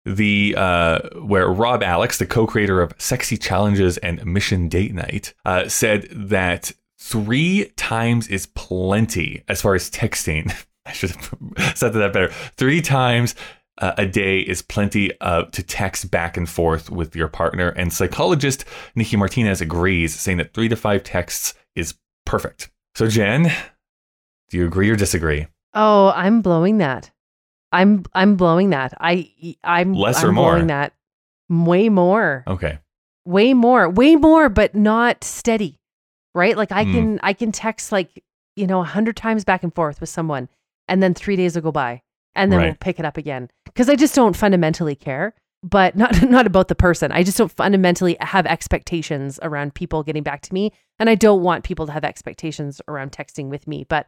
The uh, where Rob Alex, the co-creator of Sexy Challenges and Mission Date Night, uh, said that three times is plenty as far as texting. I should have said that better. Three times uh, a day is plenty uh, to text back and forth with your partner. And psychologist Nikki Martinez agrees, saying that three to five texts is perfect. So, Jen, do you agree or disagree? Oh, I'm blowing that. I'm I'm blowing that. I I'm less or I'm more blowing that. Way more. Okay. Way more. Way more, but not steady. Right? Like I mm. can I can text like, you know, a hundred times back and forth with someone, and then three days will go by. And then right. we'll pick it up again. Because I just don't fundamentally care. But not not about the person. I just don't fundamentally have expectations around people getting back to me. And I don't want people to have expectations around texting with me. But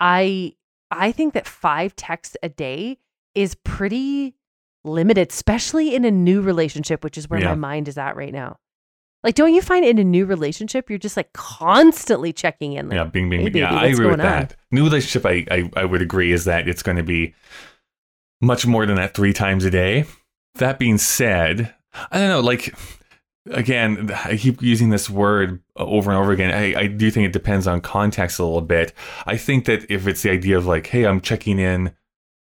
I I think that five texts a day is pretty limited, especially in a new relationship, which is where yeah. my mind is at right now. Like, don't you find in a new relationship, you're just like constantly checking in? Like, yeah, bing, bing, hey, baby, yeah, I agree with that. On? New relationship, I, I I would agree, is that it's going to be much more than that three times a day. That being said, I don't know, like, again, I keep using this word over and over again. I, I do think it depends on context a little bit. I think that if it's the idea of like, hey, I'm checking in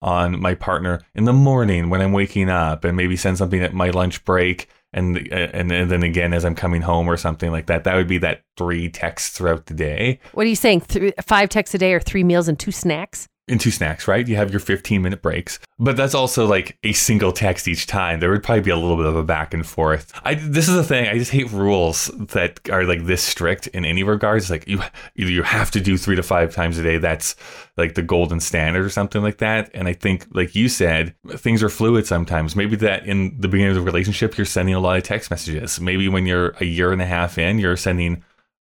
on my partner in the morning when I'm waking up, and maybe send something at my lunch break, and and, and then again as I'm coming home or something like that, that would be that three texts throughout the day. What are you saying? Three, five texts a day or three meals and two snacks? And two snacks, right? You have your fifteen minute breaks. But that's also like a single text each time. There would probably be a little bit of a back and forth. I, this is the thing. I just hate rules that are like this strict in any regards. Like you you have to do three to five times a day. That's like the golden standard or something like that. And I think, like you said, things are fluid sometimes. Maybe that in the beginning of the relationship, you're sending a lot of text messages. Maybe when you're a year and a half in, you're sending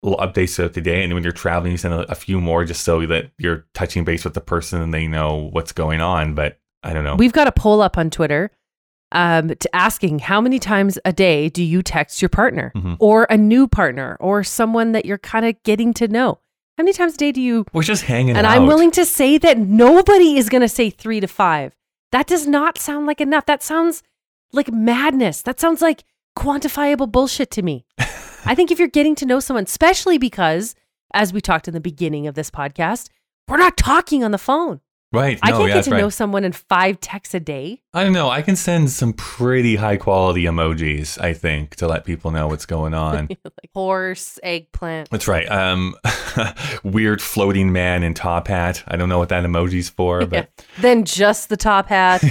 little updates throughout the day, and when you're traveling you send a, a few more just so that you're touching base with the person and they know what's going on. But I don't know, we've got a poll up on Twitter um to asking how many times a day do you text your partner mm-hmm. or a new partner or someone that you're kind of getting to know. How many times a day do you we're just hanging and out. I'm willing to say that nobody is going to say three to five. That does not sound like enough. That sounds like madness. That sounds like quantifiable bullshit to me. I think if you're getting to know someone, especially because, as we talked in the beginning of this podcast, we're not talking on the phone. Right. I no, can't yeah, get to right. know someone in five texts a day. I don't know. I can send some pretty high quality emojis, I think, to let people know what's going on. Like horse, eggplant. That's right. Um, weird floating man in top hat. I don't know what that emoji's for, but yeah. Then just the top hat.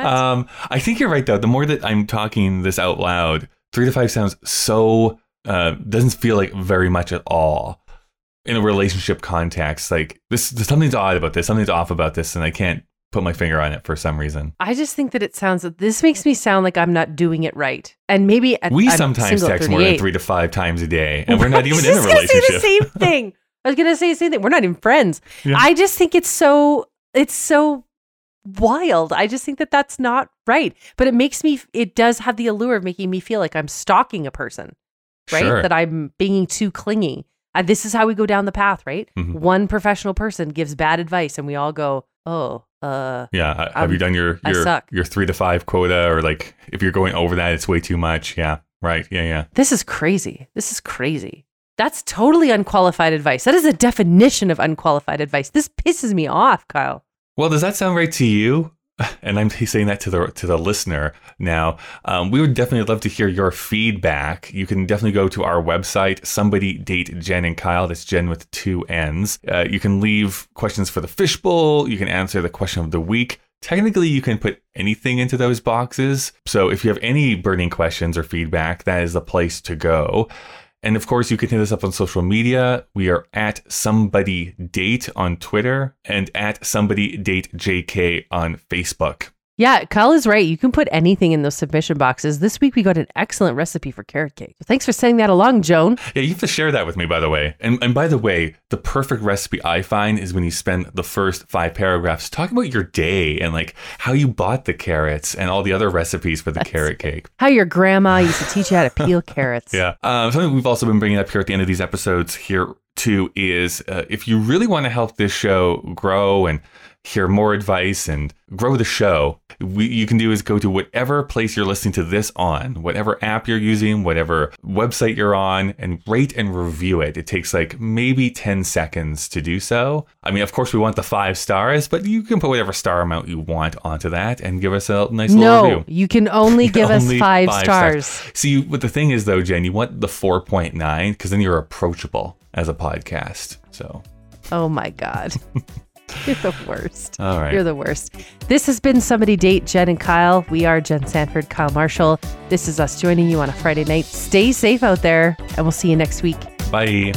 um, I think you're right, though. The more that I'm talking this out loud, Three to five sounds so, uh, doesn't feel like very much at all in a relationship context. Like this, this, something's odd about this. Something's off about this. And I can't put my finger on it for some reason. I just think that it sounds, this makes me sound like I'm not doing it right. And maybe at, we I'm sometimes text more than three to five times a day. And we're not even in a relationship. I was going to say the same thing. I was going to say the same thing. We're not even friends. Yeah. I just think it's so, it's so wild. I just think that that's not right, but it makes me, it does have the allure of making me feel like I'm stalking a person, right? Sure. That I'm being too clingy. Uh, this is how we go down the path, right? Mm-hmm. One professional person gives bad advice and we all go, oh, uh, yeah. Have I'm, you done your, your, your three to five quota, or like if you're going over that, it's way too much. Yeah. Right. Yeah. Yeah. This is crazy. This is crazy. That's totally unqualified advice. That is a definition of unqualified advice. This pisses me off, Kyle. Well, does that sound right to you? and I'm saying that to the to the listener now, um, we would definitely love to hear your feedback. You can definitely go to our website, Somebody Date Jen and Kyle. That's Jen with two N's. Uh, you can leave questions for the fishbowl. You can answer the question of the week. Technically, you can put anything into those boxes. So if you have any burning questions or feedback, that is the place to go. And of course, you can hit us up on social media. We are at Somebody Date on Twitter and at Somebody Date J K on Facebook. Yeah, Kyle is right. You can put anything in those submission boxes. This week, we got an excellent recipe for carrot cake. Thanks for sending that along, Joan. Yeah, you have to share that with me, by the way. And, and by the way, the perfect recipe I find is when you spend the first five paragraphs talking about your day and like how you bought the carrots and all the other recipes for the That's carrot cake. How your grandma used to teach you how to peel carrots. Yeah. Um, something we've also been bringing up here at the end of these episodes here, too, is uh, if you really want to help this show grow and hear more advice and grow the show, we, you can do is go to whatever place you're listening to this on, whatever app you're using, whatever website you're on, and rate and review it. It takes like maybe ten seconds to do so. I mean, of course, we want the five stars, but you can put whatever star amount you want onto that and give us a nice no, little review. No, you can only give only us five, five stars. stars. See, what the thing is, though, Jen, you want the four point nine because then you're approachable as a podcast. So, oh, my God. You're the worst. All right. You're the worst. This has been Somebody Date Jen and Kyle. We are Jen Sanford, Kyle Marshall. This is us joining you on a Friday night. Stay safe out there, and we'll see you next week. Bye.